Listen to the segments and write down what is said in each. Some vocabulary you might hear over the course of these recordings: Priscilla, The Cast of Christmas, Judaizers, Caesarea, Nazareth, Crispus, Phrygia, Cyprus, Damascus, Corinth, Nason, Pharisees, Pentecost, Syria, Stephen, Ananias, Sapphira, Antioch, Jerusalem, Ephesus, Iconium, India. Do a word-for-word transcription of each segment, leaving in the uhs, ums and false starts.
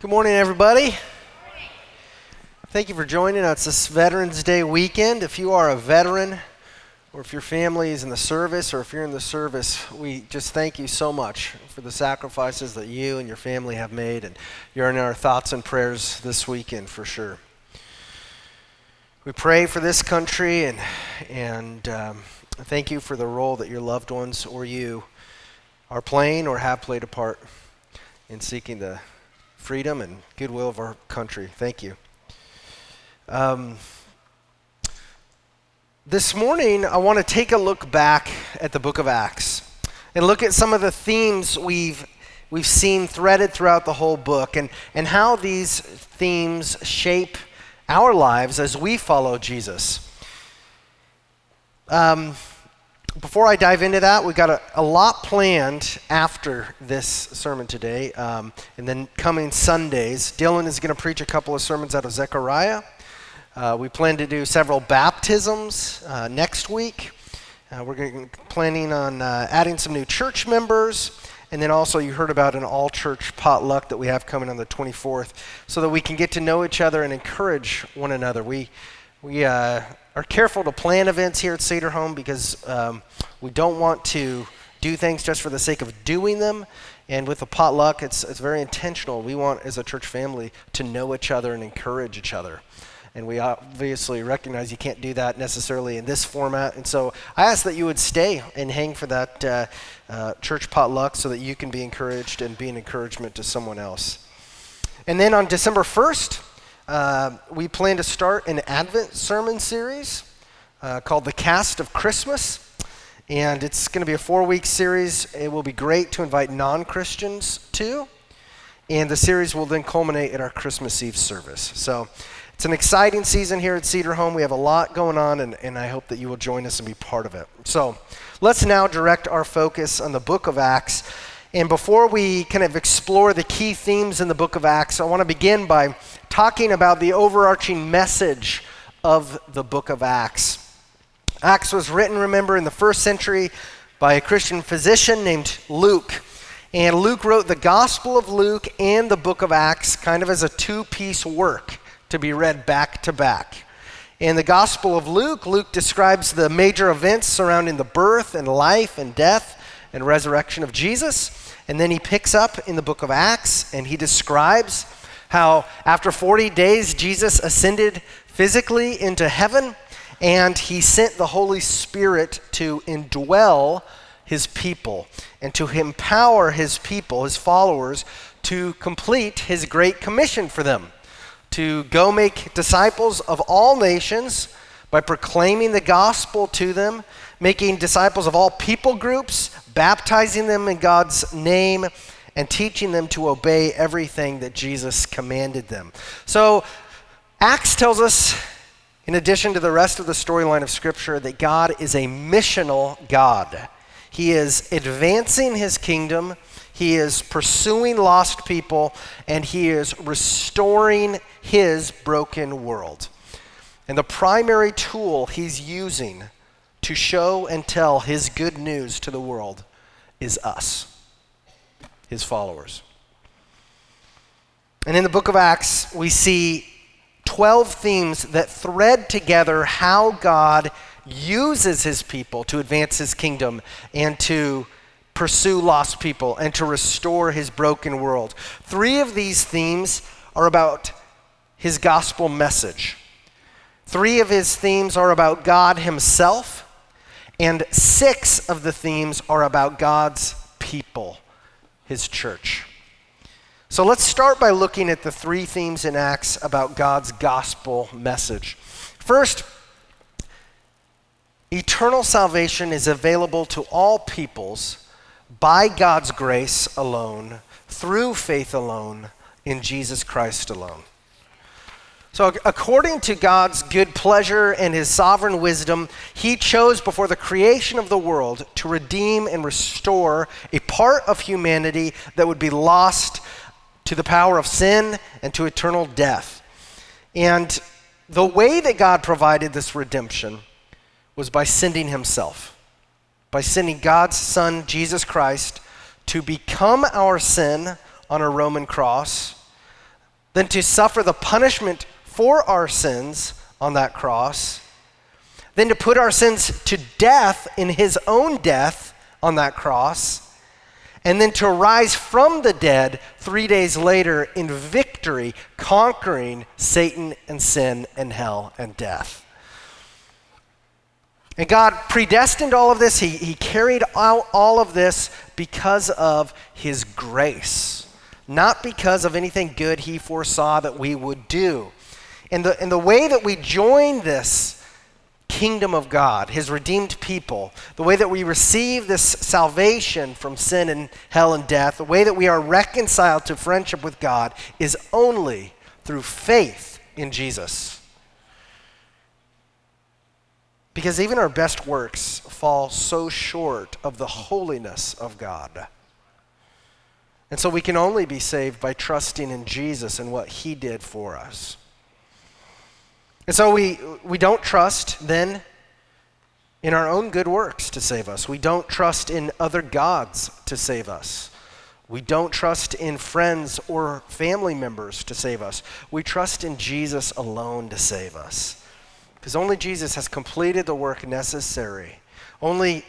Good morning, everybody. Thank you for joining us this Veterans Day weekend. If you are a veteran, or if your family is in the service, or if you're in the service, we just thank you so much for the sacrifices that you and your family have made, and you're in our thoughts and prayers this weekend for sure. We pray for this country, and and um, thank you for the role that your loved ones or you are playing or have played a part in seeking the freedom and goodwill of our country. Thank you. Um, this morning, I want to take a look back at the book of Acts and look at some of the themes we've we've seen threaded throughout the whole book, and, and how these themes shape our lives as we follow Jesus. Um, before I dive into that, we've got a, a lot planned after this sermon today, um, and then coming Sundays. Dylan is going to preach a couple of sermons out of Zechariah. Uh, we plan to do several baptisms uh, next week. Uh, we're going planning on uh, adding some new church members, and then also you heard about an all-church potluck that we have coming on the twenty-fourth, so that we can get to know each other and encourage one another. We we. Uh, are careful to plan events here at Cedar Home because um, we don't want to do things just for the sake of doing them. And with the potluck, it's it's very intentional. We want, as a church family, to know each other and encourage each other. And we obviously recognize you can't do that necessarily in this format. And so I ask that you would stay and hang for that uh, uh, church potluck so that you can be encouraged and be an encouragement to someone else. And then on December first, Uh, we plan to start an Advent sermon series uh, called The Cast of Christmas, and it's going to be a four-week series. It will be great to invite non-Christians to, and the series will then culminate at our Christmas Eve service. So it's an exciting season here at Cedar Home. We have a lot going on, and, and I hope that you will join us and be part of it. So let's now direct our focus on the book of Acts. And before we kind of explore the key themes in the book of Acts, I want to begin by talking about the overarching message of the book of Acts. Acts was written, remember, in the first century by a Christian physician named Luke. And Luke wrote the Gospel of Luke and the book of Acts kind of as a two-piece work to be read back to back. In the Gospel of Luke, Luke describes the major events surrounding the birth and life and death and resurrection of Jesus. And then he picks up in the book of Acts and he describes how after forty days, Jesus ascended physically into heaven, and he sent the Holy Spirit to indwell his people and to empower his people, his followers, to complete his great commission for them, to go make disciples of all nations by proclaiming the gospel to them, making disciples of all people groups, baptizing them in God's name, and teaching them to obey everything that Jesus commanded them. So Acts tells us, in addition to the rest of the storyline of Scripture, that God is a missional God. He is advancing his kingdom, he is pursuing lost people, and he is restoring his broken world. And the primary tool he's using to show and tell his good news to the world is us, his followers. And in the book of Acts, we see twelve themes that thread together how God uses his people to advance his kingdom and to pursue lost people and to restore his broken world. Three of these themes are about his gospel message. Three of his themes are about God himself. And six of the themes are about God's people, his church. So let's start by looking at the three themes in Acts about God's gospel message. First, eternal salvation is available to all peoples by God's grace alone, through faith alone, in Jesus Christ alone. So according to God's good pleasure and his sovereign wisdom, he chose before the creation of the world to redeem and restore a part of humanity that would be lost to the power of sin and to eternal death. And the way that God provided this redemption was by sending himself, by sending God's Son, Jesus Christ, to become our sin on a Roman cross, than to suffer the punishment for our sins on that cross, than to put our sins to death in his own death on that cross, and then to rise from the dead three days later in victory, conquering Satan and sin and hell and death. And God predestined all of this. He, he carried out all of this because of his grace, not because of anything good he foresaw that we would do. And the, and the way that we join this kingdom of God, his redeemed people, the way that we receive this salvation from sin and hell and death, the way that we are reconciled to friendship with God is only through faith in Jesus. Because even our best works fall so short of the holiness of God. And so we can only be saved by trusting in Jesus and what he did for us. And so we, we don't trust then in our own good works to save us. We don't trust in other gods to save us. We don't trust in friends or family members to save us. We trust in Jesus alone to save us. Because only Jesus has completed the work necessary. Only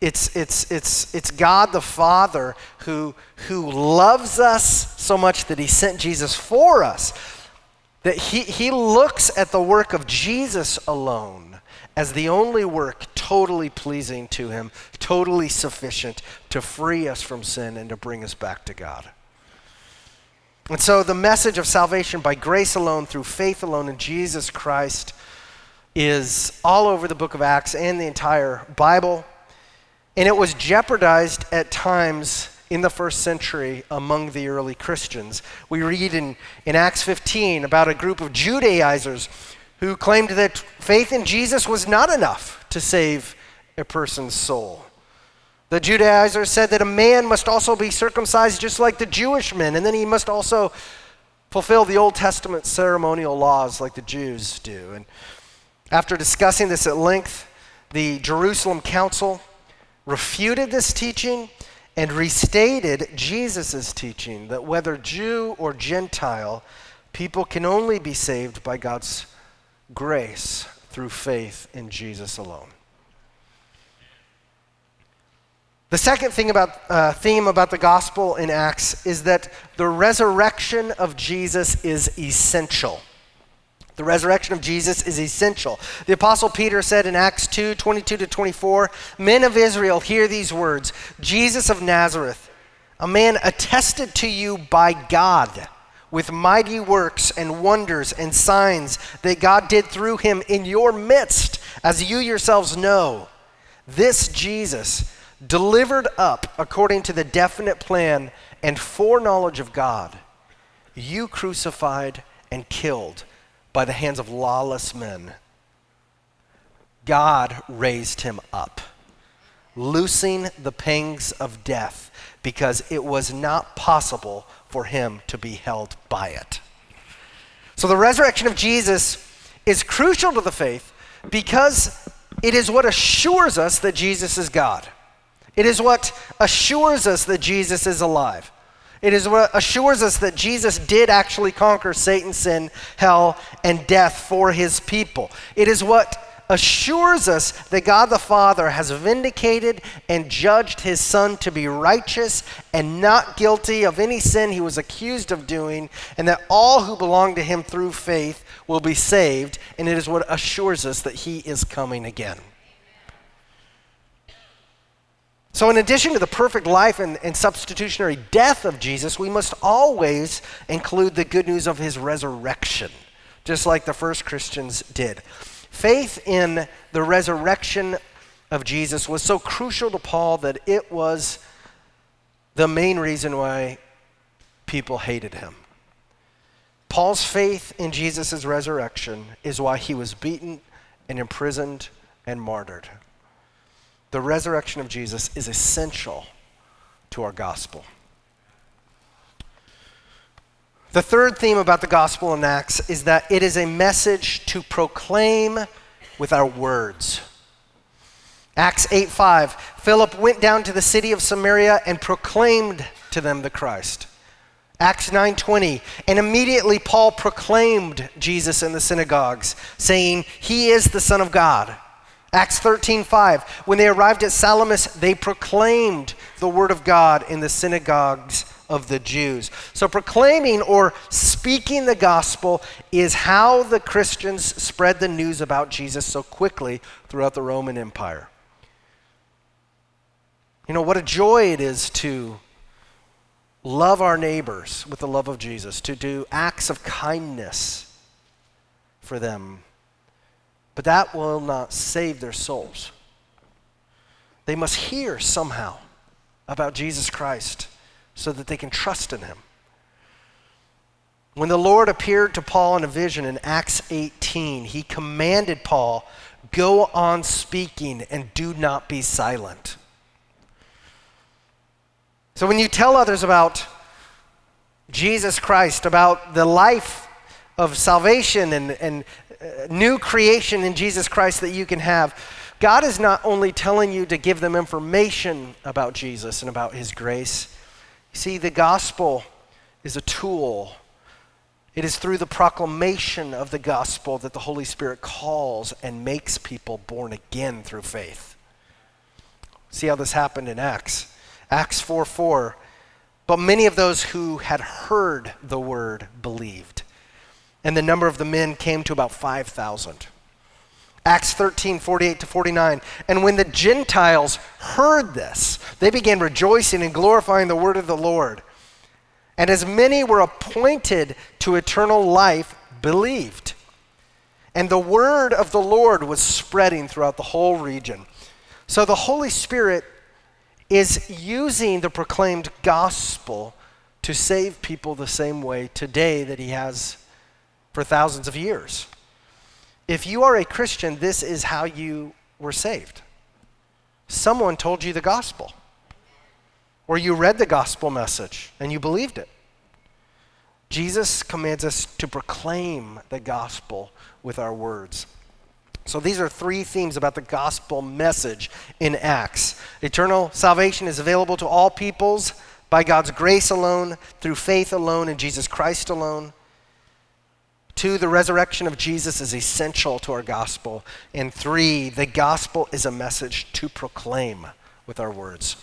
it's it's it's it's God the Father who who loves us so much that he sent Jesus for us. That he, he looks at the work of Jesus alone as the only work totally pleasing to him, totally sufficient to free us from sin and to bring us back to God. And so the message of salvation by grace alone, through faith alone in Jesus Christ is all over the book of Acts and the entire Bible. And it was jeopardized at times in the first century among the early Christians. We read in, in Acts fifteen about a group of Judaizers who claimed that faith in Jesus was not enough to save a person's soul. The Judaizers said that a man must also be circumcised just like the Jewish men, and then he must also fulfill the Old Testament ceremonial laws like the Jews do. And after discussing this at length, the Jerusalem Council refuted this teaching and restated Jesus' teaching that whether Jew or Gentile, people can only be saved by God's grace through faith in Jesus alone. The second thing about uh, theme about the gospel in Acts is that the resurrection of Jesus is essential. The resurrection of Jesus is essential. The Apostle Peter said in Acts two, twenty-two to twenty-four, "Men of Israel, hear these words. Jesus of Nazareth, a man attested to you by God with mighty works and wonders and signs that God did through him in your midst, as you yourselves know. This Jesus, delivered up according to the definite plan and foreknowledge of God, you crucified and killed by the hands of lawless men. God raised him up, loosing the pangs of death, because it was not possible for him to be held by it." So the resurrection of Jesus is crucial to the faith because it is what assures us that Jesus is God. It is what assures us that Jesus is alive. It is what assures us that Jesus did actually conquer Satan, sin, hell, and death for his people. It is what assures us that God the Father has vindicated and judged his Son to be righteous and not guilty of any sin he was accused of doing, and that all who belong to him through faith will be saved, and it is what assures us that he is coming again. So in addition to the perfect life and, and substitutionary death of Jesus, we must always include the good news of his resurrection, just like the first Christians did. Faith in the resurrection of Jesus was so crucial to Paul that it was the main reason why people hated him. Paul's faith in Jesus' resurrection is why he was beaten and imprisoned and martyred. The resurrection of Jesus is essential to our gospel. The third theme about the gospel in Acts is that it is a message to proclaim with our words. Acts eight five, "Philip went down to the city of Samaria and proclaimed to them the Christ. Acts nine twenty, and immediately Paul proclaimed Jesus in the synagogues, saying, he is the Son of God. Acts thirteen five, when they arrived at Salamis, they proclaimed the word of God in the synagogues of the Jews. So proclaiming or speaking the gospel is how the Christians spread the news about Jesus so quickly throughout the Roman Empire. You know, what a joy it is to love our neighbors with the love of Jesus, to do acts of kindness for them. But that will not save their souls. They must hear somehow about Jesus Christ so that they can trust in him. When the Lord appeared to Paul in a vision in Acts eighteen, he commanded Paul, go on speaking and do not be silent. So when you tell others about Jesus Christ, about the life of salvation and, and new creation in Jesus Christ that you can have, God is not only telling you to give them information about Jesus and about his grace. You see, the gospel is a tool. It is through the proclamation of the gospel that the Holy Spirit calls and makes people born again through faith. See how this happened in Acts. Acts four four, but many of those who had heard the word believed, and the number of the men came to about five thousand. Acts thirteen forty-eight to forty-nine, and when the Gentiles heard this, they began rejoicing and glorifying the word of the Lord. And as many were appointed to eternal life believed, and the word of the Lord was spreading throughout the whole region. So the Holy Spirit is using the proclaimed gospel to save people the same way today that he has for thousands of years. If you are a Christian, this is how you were saved. Someone told you the gospel, or you read the gospel message and you believed it. Jesus commands us to proclaim the gospel with our words. So these are three themes about the gospel message in Acts. Eternal salvation is available to all peoples by God's grace alone, through faith alone, in Jesus Christ alone. Two, the resurrection of Jesus is essential to our gospel. And three, the gospel is a message to proclaim with our words.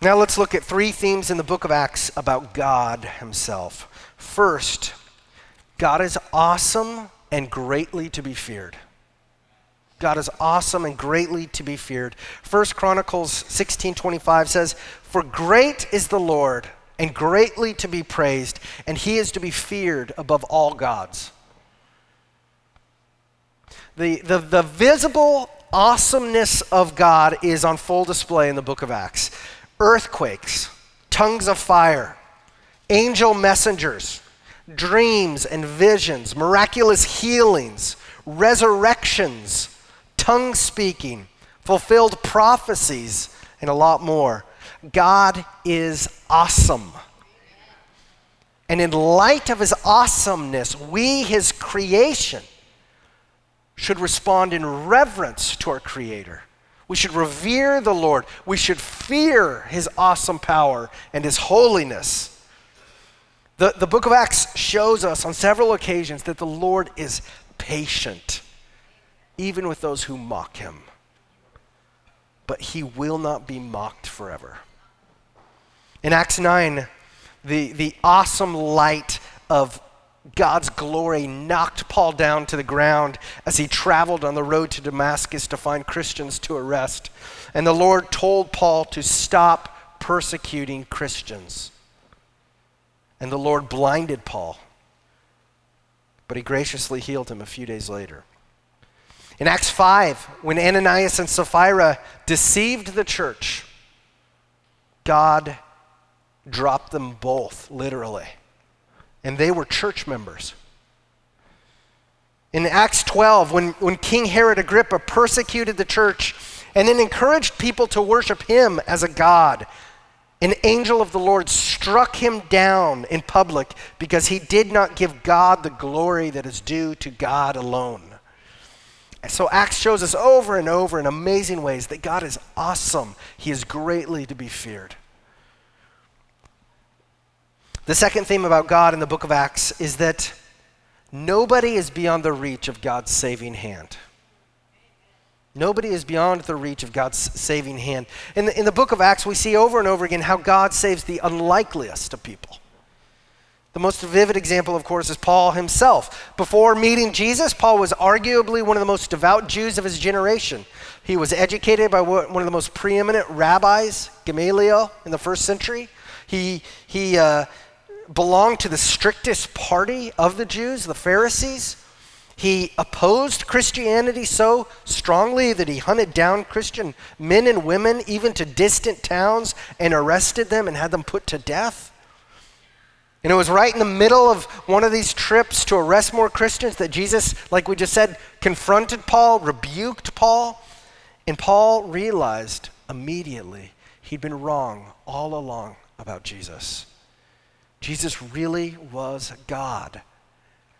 Now let's look at three themes in the book of Acts about God himself. First, God is awesome and greatly to be feared. God is awesome and greatly to be feared. First Chronicles sixteen twenty-five says, for great is the Lord and greatly to be praised, and he is to be feared above all gods. The, the, the visible awesomeness of God is on full display in the book of Acts. Earthquakes, tongues of fire, angel messengers, dreams and visions, miraculous healings, resurrections, tongue speaking, fulfilled prophecies, and a lot more. God is awesome. And in light of his awesomeness, we, his creation, should respond in reverence to our Creator. We should revere the Lord. We should fear his awesome power and his holiness. The, the book of Acts shows us on several occasions that the Lord is patient, even with those who mock him. But he will not be mocked forever. In Acts nine, the, the awesome light of God's glory knocked Paul down to the ground as he traveled on the road to Damascus to find Christians to arrest. And the Lord told Paul to stop persecuting Christians. And the Lord blinded Paul, but he graciously healed him a few days later. In Acts five, when Ananias and Sapphira deceived the church, God dropped them both, literally. And they were church members. In Acts twelve, when, when King Herod Agrippa persecuted the church and then encouraged people to worship him as a god, an angel of the Lord struck him down in public because he did not give God the glory that is due to God alone. So Acts shows us over and over in amazing ways that God is awesome. He is greatly to be feared. The second theme about God in the book of Acts is that nobody is beyond the reach of God's saving hand. Nobody is beyond the reach of God's saving hand. In the, in the book of Acts, we see over and over again how God saves the unlikeliest of people. The most vivid example, of course, is Paul himself. Before meeting Jesus, Paul was arguably one of the most devout Jews of his generation. He was educated by one of the most preeminent rabbis, Gamaliel, in the first century. He, he uh, belonged to the strictest party of the Jews, the Pharisees. He opposed Christianity so strongly that he hunted down Christian men and women, even to distant towns, and arrested them and had them put to death. And it was right in the middle of one of these trips to arrest more Christians that Jesus, like we just said, confronted Paul, rebuked Paul, and Paul realized immediately he'd been wrong all along about Jesus. Jesus really was God.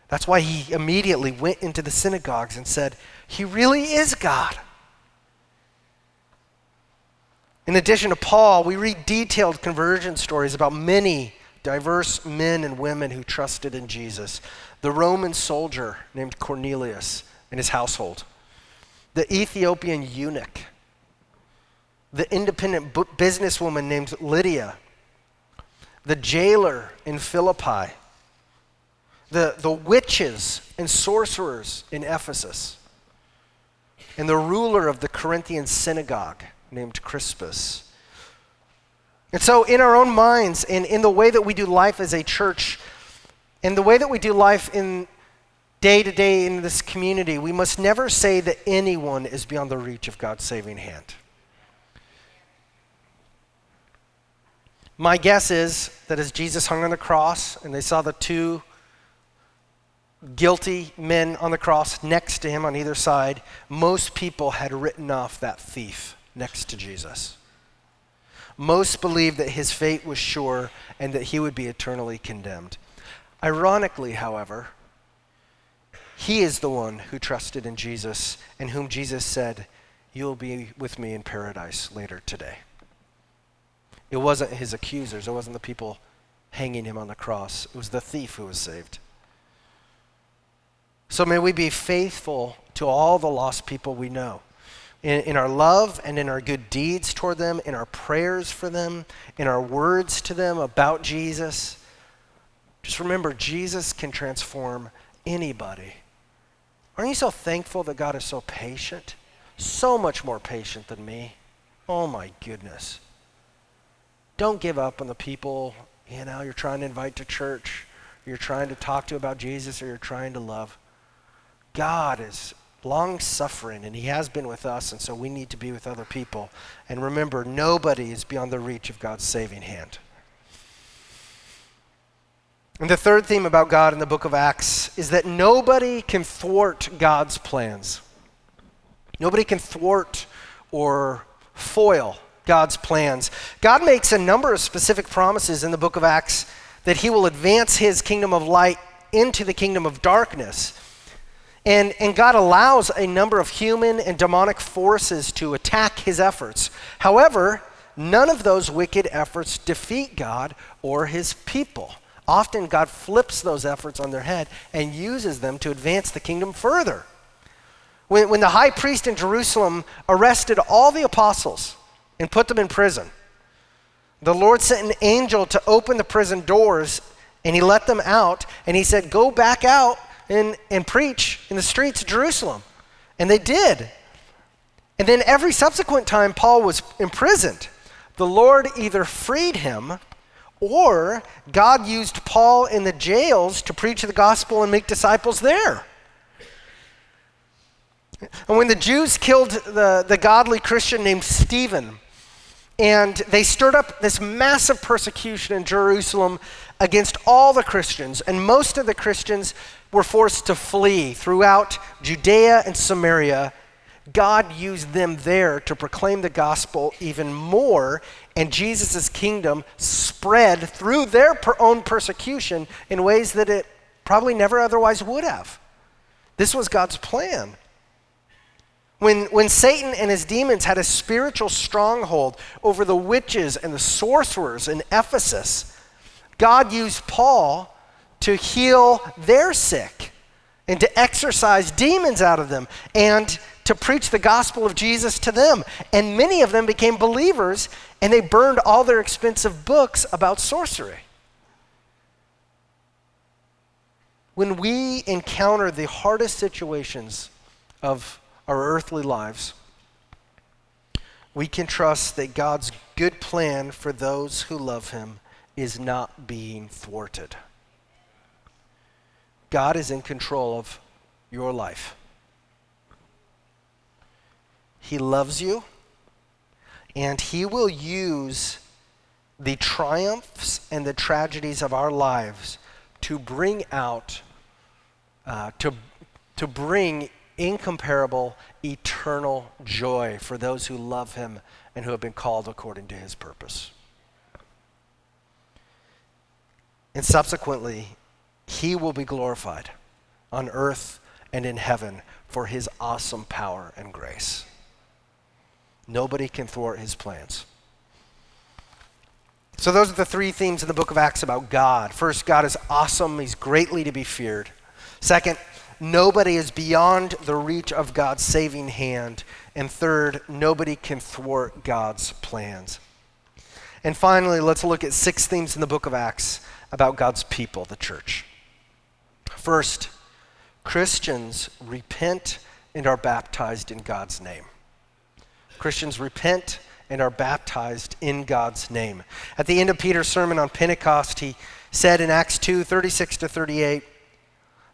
That's why he immediately went into the synagogues and said, he really is God. In addition to Paul, we read detailed conversion stories about many diverse men and women who trusted in Jesus. The Roman soldier named Cornelius and his household. The Ethiopian eunuch. The independent bu- businesswoman named Lydia. The jailer in Philippi. The, the witches and sorcerers in Ephesus, and the ruler of the Corinthian synagogue named Crispus. And so in our own minds and in the way that we do life as a church, and the way that we do life in day to day in this community, we must never say that anyone is beyond the reach of God's saving hand. My guess is that as Jesus hung on the cross and they saw the two guilty men on the cross next to him on either side, most people had written off that thief next to Jesus. Most believed that his fate was sure and that he would be eternally condemned. Ironically, however, he is the one who trusted in Jesus and whom Jesus said, "You'll be with me in paradise later today." It wasn't his accusers. It wasn't the people hanging him on the cross. It was the thief who was saved. So may we be faithful to all the lost people we know, in, in our love and in our good deeds toward them, in our prayers for them, in our words to them about Jesus. Just remember, Jesus can transform anybody. Aren't you so thankful that God is so patient? So much more patient than me. Oh my goodness. Don't give up on the people, you know, you're trying to invite to church, you're trying to talk to about Jesus, or you're trying to love. God is long-suffering, and he has been with us, and so we need to be with other people. And remember, nobody is beyond the reach of God's saving hand. And the third theme about God in the book of Acts is that nobody can thwart God's plans. Nobody can thwart or foil God's plans. God makes a number of specific promises in the book of Acts that he will advance his kingdom of light into the kingdom of darkness. And, and God allows a number of human and demonic forces to attack his efforts. However, none of those wicked efforts defeat God or his people. Often God flips those efforts on their head and uses them to advance the kingdom further. When, when the high priest in Jerusalem arrested all the apostles and put them in prison, the Lord sent an angel to open the prison doors, and he let them out, and he said, "Go back out And, and preach in the streets of Jerusalem." And they did. And then every subsequent time Paul was imprisoned, the Lord either freed him or God used Paul in the jails to preach the gospel and make disciples there. And when the Jews killed the, the godly Christian named Stephen, and they stirred up this massive persecution in Jerusalem against all the Christians, and most of the Christians were forced to flee throughout Judea and Samaria. God used them there to proclaim the gospel even more, and Jesus' kingdom spread through their per- own persecution in ways that it probably never otherwise would have. This was God's plan. When, when Satan and his demons had a spiritual stronghold over the witches and the sorcerers in Ephesus, God used Paul to heal their sick and to exorcise demons out of them and to preach the gospel of Jesus to them. And many of them became believers, and they burned all their expensive books about sorcery. When we encounter the hardest situations of our earthly lives, we can trust that God's good plan for those who love him is not being thwarted. God is in control of your life. He loves you, and he will use the triumphs and the tragedies of our lives to bring out, uh, to, to bring incomparable, eternal joy for those who love him and who have been called according to his purpose. And subsequently, he will be glorified on earth and in heaven for his awesome power and grace. Nobody can thwart his plans. So those are the three themes in the book of Acts about God. First, God is awesome. He's greatly to be feared. Second, nobody is beyond the reach of God's saving hand. And third, nobody can thwart God's plans. And finally, let's look at six themes in the book of Acts about God's people, the church. First, Christians repent and are baptized in God's name. Christians repent and are baptized in God's name. At the end of Peter's sermon on Pentecost, he said in Acts two, thirty-six to thirty-eight,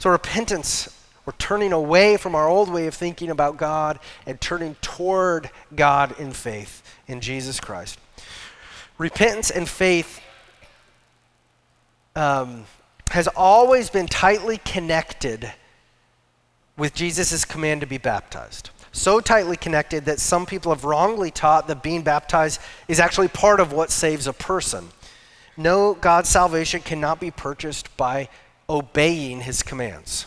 So repentance, we're turning away from our old way of thinking about God and turning toward God in faith in Jesus Christ. Repentance and faith Um, has always been tightly connected with Jesus' command to be baptized. So tightly connected that some people have wrongly taught that being baptized is actually part of what saves a person. No, God's salvation cannot be purchased by obeying his commands.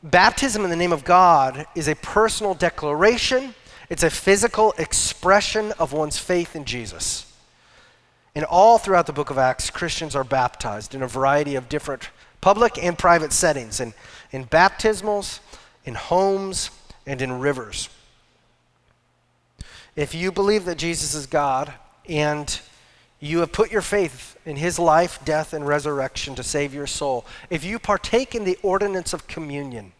Baptism in the name of God is a personal declaration. It's a physical expression of one's faith in Jesus. And all throughout the book of Acts, Christians are baptized in a variety of different public and private settings, in, in baptismals, in homes, and in rivers. If you believe that Jesus is God and you have put your faith in his life, death, and resurrection to save your soul, if you partake in the ordinance of communion,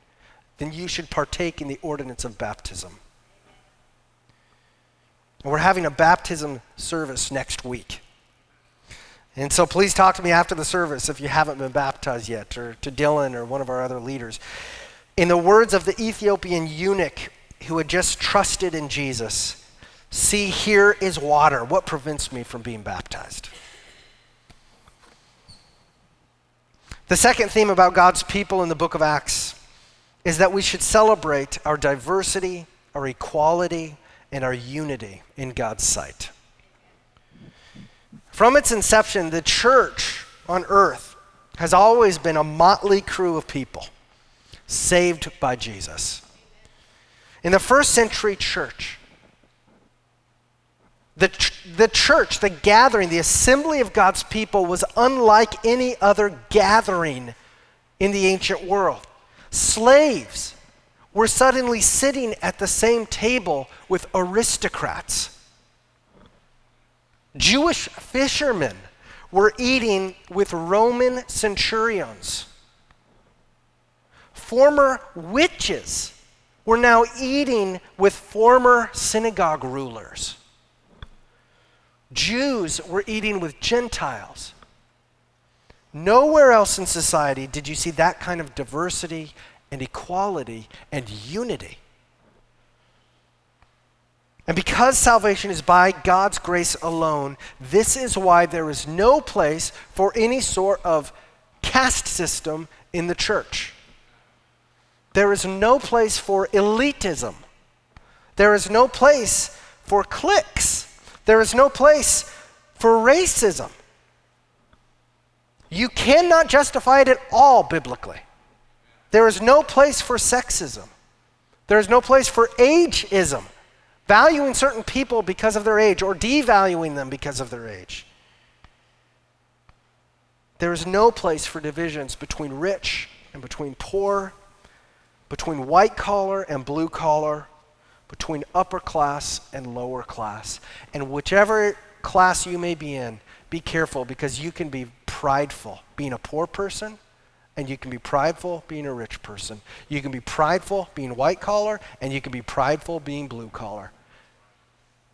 then you should partake in the ordinance of baptism. And we're having a baptism service next week. And so please talk to me after the service if you haven't been baptized yet, or to Dylan or one of our other leaders. In the words of the Ethiopian eunuch who had just trusted in Jesus, "See, here is water. What prevents me from being baptized?" The second theme about God's people in the book of Acts is that we should celebrate our diversity, our equality, and our unity in God's sight. From its inception, the church on earth has always been a motley crew of people saved by Jesus. In the first century church, the, the church, the gathering, the assembly of God's people was unlike any other gathering in the ancient world. Slaves were suddenly sitting at the same table with aristocrats. Jewish fishermen were eating with Roman centurions. Former witches were now eating with former synagogue rulers. Jews were eating with Gentiles. Nowhere else in society did you see that kind of diversity and equality and unity. And because salvation is by God's grace alone, this is why there is no place for any sort of caste system in the church. There is no place for elitism. There is no place for cliques. There is no place for racism. You cannot justify it at all biblically. There is no place for sexism. There is no place for ageism, valuing certain people because of their age or devaluing them because of their age. There is no place for divisions between rich and between poor, between white collar and blue collar, between upper class and lower class. And whichever class you may be in, be careful, because you can be prideful being a poor person, and you can be prideful being a rich person. You can be prideful being white collar, and you can be prideful being blue collar.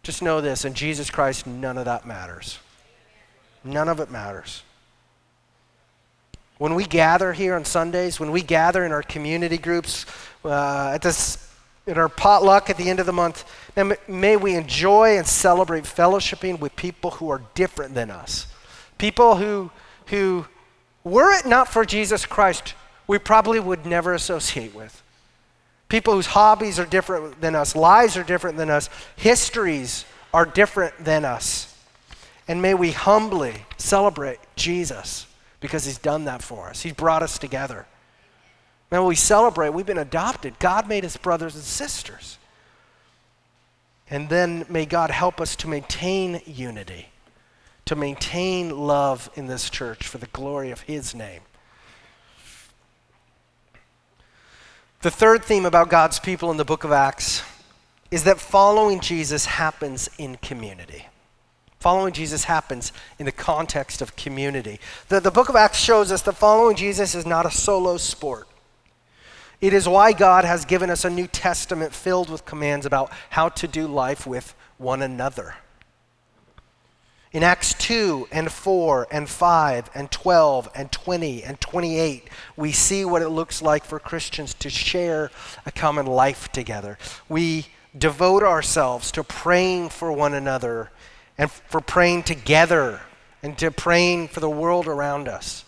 Just know this, in Jesus Christ, none of that matters. None of it matters. When we gather here on Sundays, when we gather in our community groups, uh, at this, in our potluck at the end of the month, and may we enjoy and celebrate fellowshipping with people who are different than us. People who, who were it not for Jesus Christ, we probably would never associate with. People whose hobbies are different than us, lives are different than us, histories are different than us. And may we humbly celebrate Jesus, because he's done that for us. He's brought us together. Now we celebrate, we've been adopted. God made us brothers and sisters. And then may God help us to maintain unity, to maintain love in this church for the glory of his name. The third theme about God's people in the book of Acts is that following Jesus happens in community. Following Jesus happens in the context of community. The, the book of Acts shows us that following Jesus is not a solo sport. It is why God has given us a New Testament filled with commands about how to do life with one another. In Acts two and four and five and twelve and twenty and twenty-eight, we see what it looks like for Christians to share a common life together. We devote ourselves to praying for one another and for praying together and to praying for the world around us.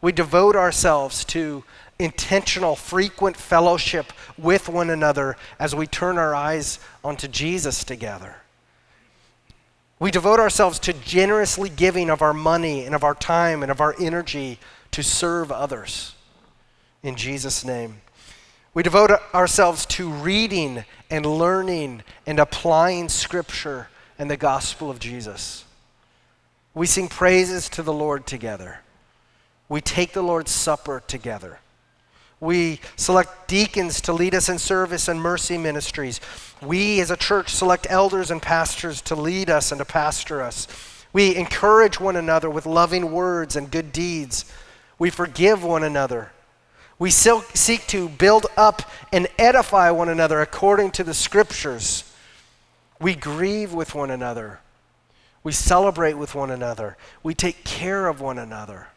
We devote ourselves to intentional, frequent fellowship with one another as we turn our eyes onto Jesus together. We devote ourselves to generously giving of our money and of our time and of our energy to serve others in Jesus' name. We devote ourselves to reading and learning and applying Scripture and the gospel of Jesus. We sing praises to the Lord together. We take the Lord's Supper together. We select deacons to lead us in service and mercy ministries. We as a church select elders and pastors to lead us and to pastor us. We encourage one another with loving words and good deeds. We forgive one another. We seek to build up and edify one another according to the Scriptures. We grieve with one another. We celebrate with one another. We take care of one another.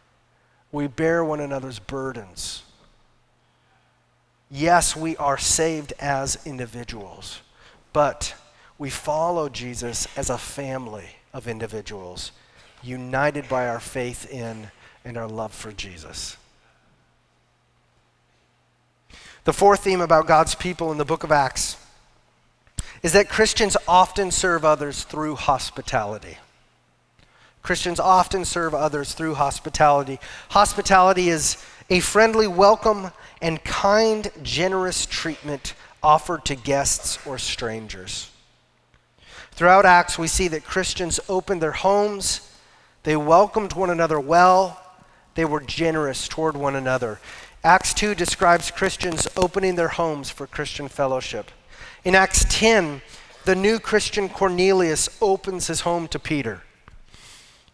We bear one another's burdens. Yes, we are saved as individuals, but we follow Jesus as a family of individuals, united by our faith in and our love for Jesus. The fourth theme about God's people in the book of Acts is that Christians often serve others through hospitality. Christians often serve others through hospitality. Hospitality is a friendly welcome and kind, generous treatment offered to guests or strangers. Throughout Acts, we see that Christians opened their homes, they welcomed one another well, they were generous toward one another. Acts two describes Christians opening their homes for Christian fellowship. In Acts ten, the new Christian Cornelius opens his home to Peter.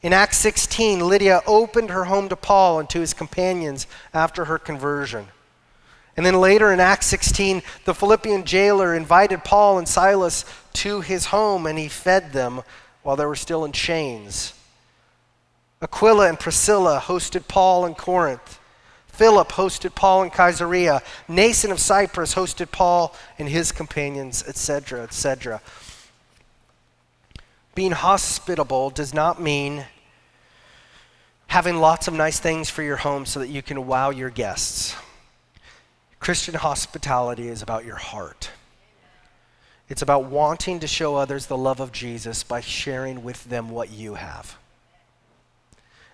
In Acts sixteen, Lydia opened her home to Paul and to his companions after her conversion. And then later in Acts sixteen, the Philippian jailer invited Paul and Silas to his home, and he fed them while they were still in chains. Aquila and Priscilla hosted Paul in Corinth. Philip hosted Paul in Caesarea. Nason of Cyprus hosted Paul and his companions, et cetera, et cetera. Being hospitable does not mean having lots of nice things for your home so that you can wow your guests. Christian hospitality is about your heart. It's about wanting to show others the love of Jesus by sharing with them what you have.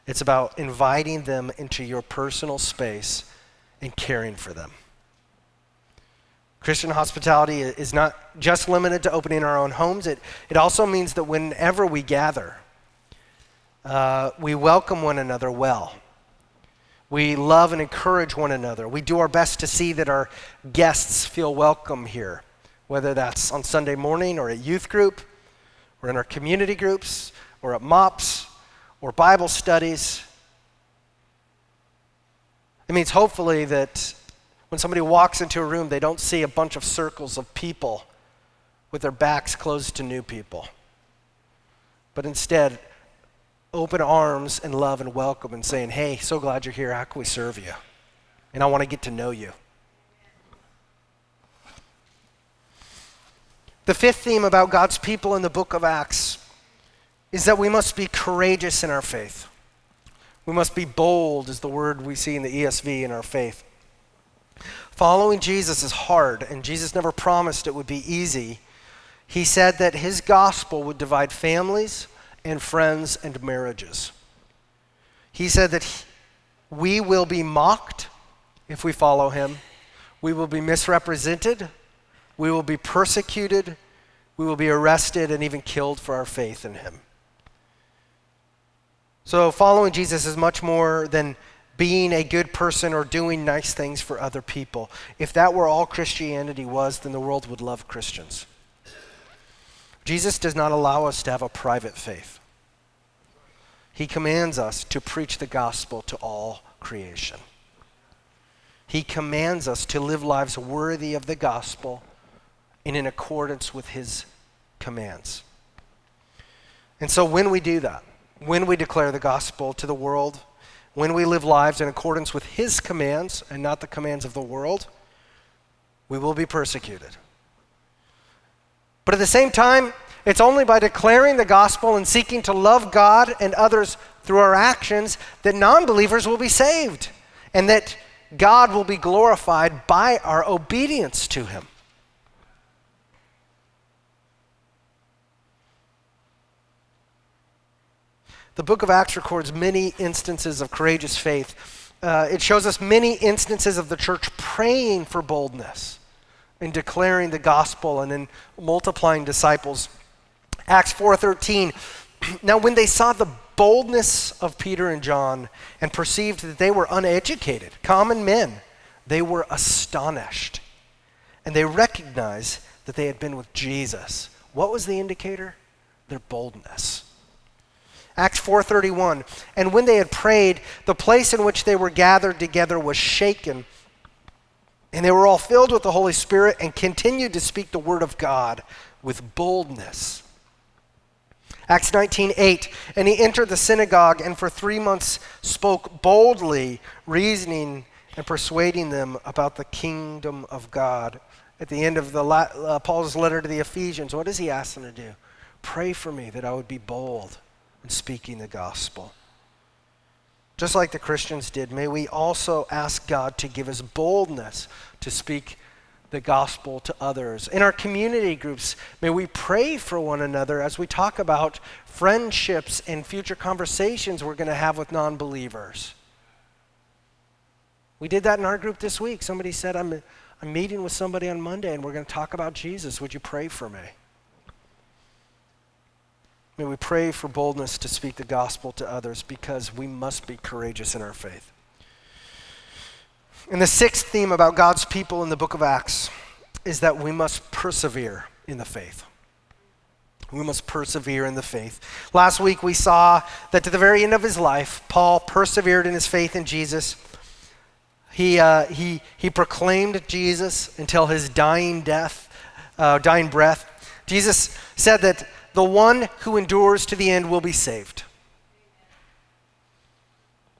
It's about inviting them into your personal space and caring for them. Christian hospitality is not just limited to opening our own homes. It, it also means that whenever we gather, uh, we welcome one another well. We love and encourage one another. We do our best to see that our guests feel welcome here, whether that's on Sunday morning or at youth group or in our community groups or at M O P S or Bible studies. It means hopefully that when somebody walks into a room, they don't see a bunch of circles of people with their backs closed to new people, but instead open arms and love and welcome and saying, hey, so glad you're here. How can we serve you? And I want to get to know you. The fifth theme about God's people in the book of Acts is that we must be courageous in our faith. We must be bold is the word we see in the E S V in our faith. Following Jesus is hard, and Jesus never promised it would be easy. He said that his gospel would divide families and friends and marriages. He said that we will be mocked if we follow him. We will be misrepresented. We will be persecuted. We will be arrested and even killed for our faith in him. So following Jesus is much more than being a good person or doing nice things for other people. If that were all Christianity was, then the world would love Christians. Jesus does not allow us to have a private faith. He commands us to preach the gospel to all creation. He commands us to live lives worthy of the gospel and in accordance with his commands. And so when we do that, when we declare the gospel to the world, when we live lives in accordance with his commands and not the commands of the world, we will be persecuted. But at the same time, it's only by declaring the gospel and seeking to love God and others through our actions that non-believers will be saved and that God will be glorified by our obedience to him. The book of Acts records many instances of courageous faith. Uh, it shows us many instances of the church praying for boldness and declaring the gospel and then multiplying disciples. Acts four thirteen, now when they saw the boldness of Peter and John and perceived that they were uneducated, common men, they were astonished. And they recognized that they had been with Jesus. What was the indicator? Their boldness. Acts four thirty-one, and when they had prayed, the place in which they were gathered together was shaken, and they were all filled with the Holy Spirit and continued to speak the word of God with boldness. Acts nineteen eight, and he entered the synagogue and for three months spoke boldly, reasoning and persuading them about the kingdom of God. At the end of the uh, Paul's letter to the Ephesians, what does he ask them to do? Pray for me that I would be bold in speaking the gospel. Just like the Christians did, may we also ask God to give us boldness to speak the gospel to others. In our community groups, may we pray for one another as we talk about friendships and future conversations we're going to have with non-believers. We did that in our group this week. Somebody said, I'm, I'm meeting with somebody on Monday and we're going to talk about Jesus. Would you pray for me? May we pray for boldness to speak the gospel to others because we must be courageous in our faith. And the sixth theme about God's people in the book of Acts is that we must persevere in the faith. We must persevere in the faith. Last week we saw that to the very end of his life, Paul persevered in his faith in Jesus. He, uh, he, he proclaimed Jesus until his dying death, uh, dying breath. Jesus said that the one who endures to the end will be saved.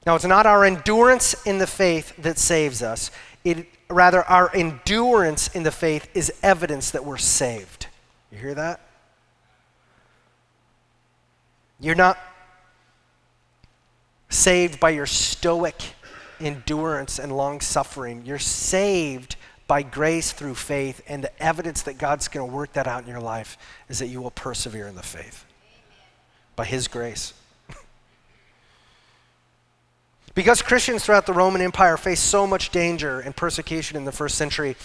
Now, it's not our endurance in the faith that saves us. It, rather, our endurance in the faith is evidence that we're saved. You hear that? You're not saved by your stoic endurance and long suffering. You're saved by grace through faith, and the evidence that God's going to work that out in your life is that you will persevere in the faith. Amen. By his grace. Because Christians throughout the Roman Empire faced so much danger and persecution in the first century,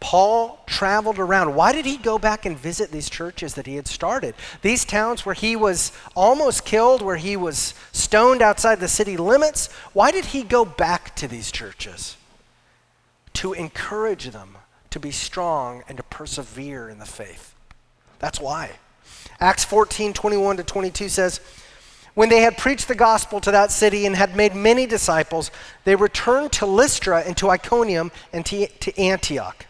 Paul traveled around. Why did he go back and visit these churches that he had started? These towns where he was almost killed, where he was stoned outside the city limits. Why did he go back to these churches? To encourage them to be strong and to persevere in the faith. That's why. Acts fourteen, twenty-one to twenty-two says, "When they had preached the gospel to that city and had made many disciples, they returned to Lystra and to Iconium and to, to Antioch,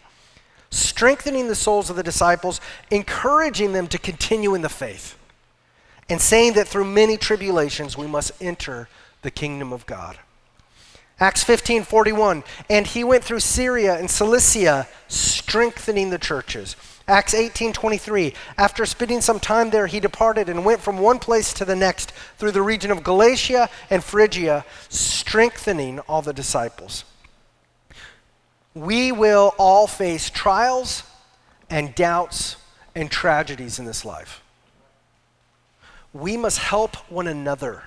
strengthening the souls of the disciples, encouraging them to continue in the faith, and saying that through many tribulations we must enter the kingdom of God." Acts fifteen, forty-one, "And he went through Syria and Cilicia, strengthening the churches." Acts eighteen, twenty-three, "After spending some time there, he departed and went from one place to the next through the region of Galatia and Phrygia, strengthening all the disciples." We will all face trials and doubts and tragedies in this life. We must help one another.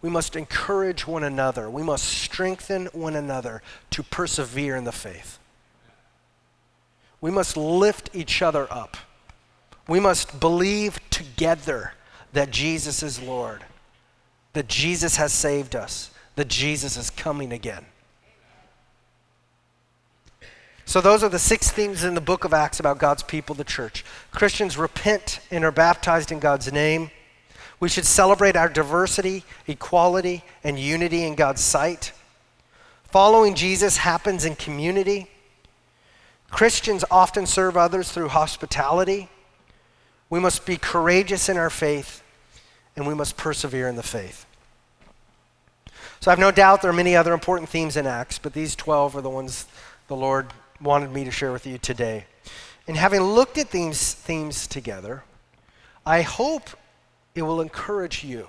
We must encourage one another. We must strengthen one another to persevere in the faith. We must lift each other up. We must believe together that Jesus is Lord, that Jesus has saved us, that Jesus is coming again. So those are the six themes in the book of Acts about God's people, the church. Christians repent and are baptized in God's name. We should celebrate our diversity, equality, and unity in God's sight. Following Jesus happens in community. Christians often serve others through hospitality. We must be courageous in our faith, and we must persevere in the faith. So I have no doubt there are many other important themes in Acts, but these twelve are the ones the Lord wanted me to share with you today. And having looked at these themes together, I hope it will encourage you.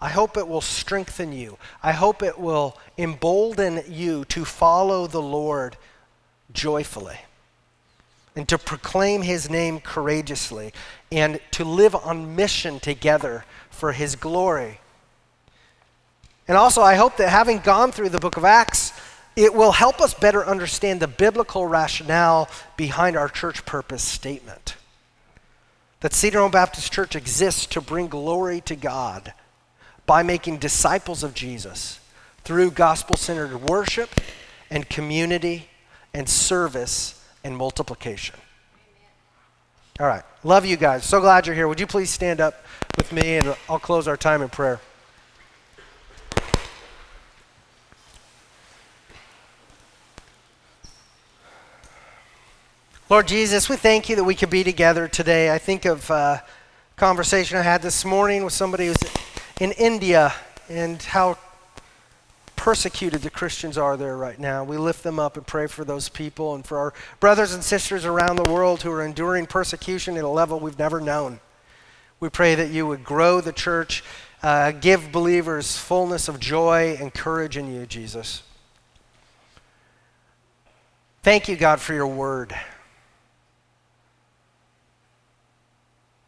I hope it will strengthen you. I hope it will embolden you to follow the Lord joyfully, and to proclaim his name courageously, and to live on mission together for his glory. And also, I hope that having gone through the book of Acts, it will help us better understand the biblical rationale behind our church purpose statement. That Cedar Home Baptist Church exists to bring glory to God by making disciples of Jesus through gospel-centered worship and community and service and multiplication. All right, love you guys. So glad you're here. Would you please stand up with me, and I'll close our time in prayer. Lord Jesus, we thank you that we could be together today. I think of a conversation I had this morning with somebody who's in India, and how persecuted the Christians are there right now. We lift them up and pray for those people and for our brothers and sisters around the world who are enduring persecution at a level we've never known. We pray that you would grow the church, uh, give believers fullness of joy and courage in you, Jesus. Thank you, God, for your word.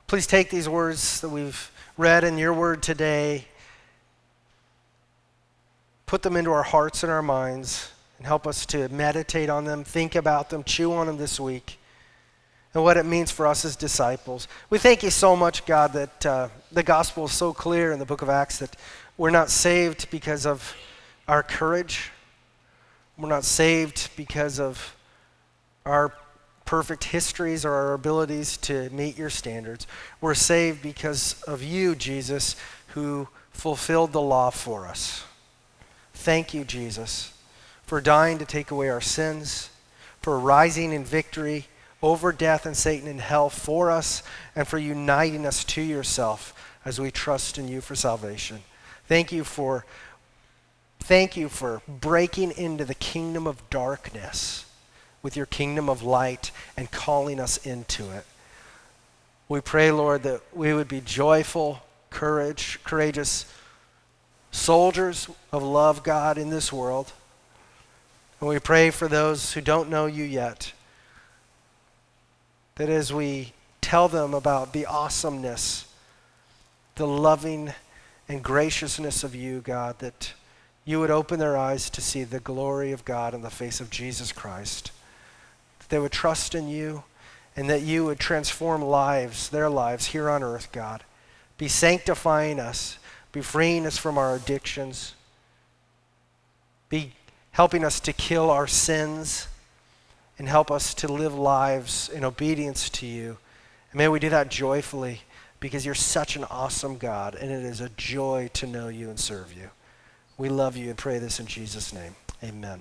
Please take these words that we've read in your word today, put them into our hearts and our minds, and help us to meditate on them, think about them, chew on them this week, and what it means for us as disciples. We thank you so much, God, that uh, the gospel is so clear in the book of Acts that we're not saved because of our courage. We're not saved because of our perfect histories or our abilities to meet your standards. We're saved because of you, Jesus, who fulfilled the law for us. Thank you, Jesus, for dying to take away our sins, for rising in victory over death and Satan and hell for us, and for uniting us to yourself as we trust in you for salvation. Thank you for, thank you for breaking into the kingdom of darkness with your kingdom of light and calling us into it. We pray, Lord, that we would be joyful courage, courageous soldiers of love God in this world. And we pray for those who don't know you yet, that as we tell them about the awesomeness, the loving and graciousness of you, God, that you would open their eyes to see the glory of God in the face of Jesus Christ, that they would trust in you, and that you would transform lives, their lives here on earth, God. Be sanctifying us, be freeing us from our addictions, be helping us to kill our sins, and help us to live lives in obedience to you. And may we do that joyfully, because you're such an awesome God, and it is a joy to know you and serve you. We love you and pray this in Jesus' name. Amen.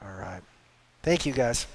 All right. Thank you, guys.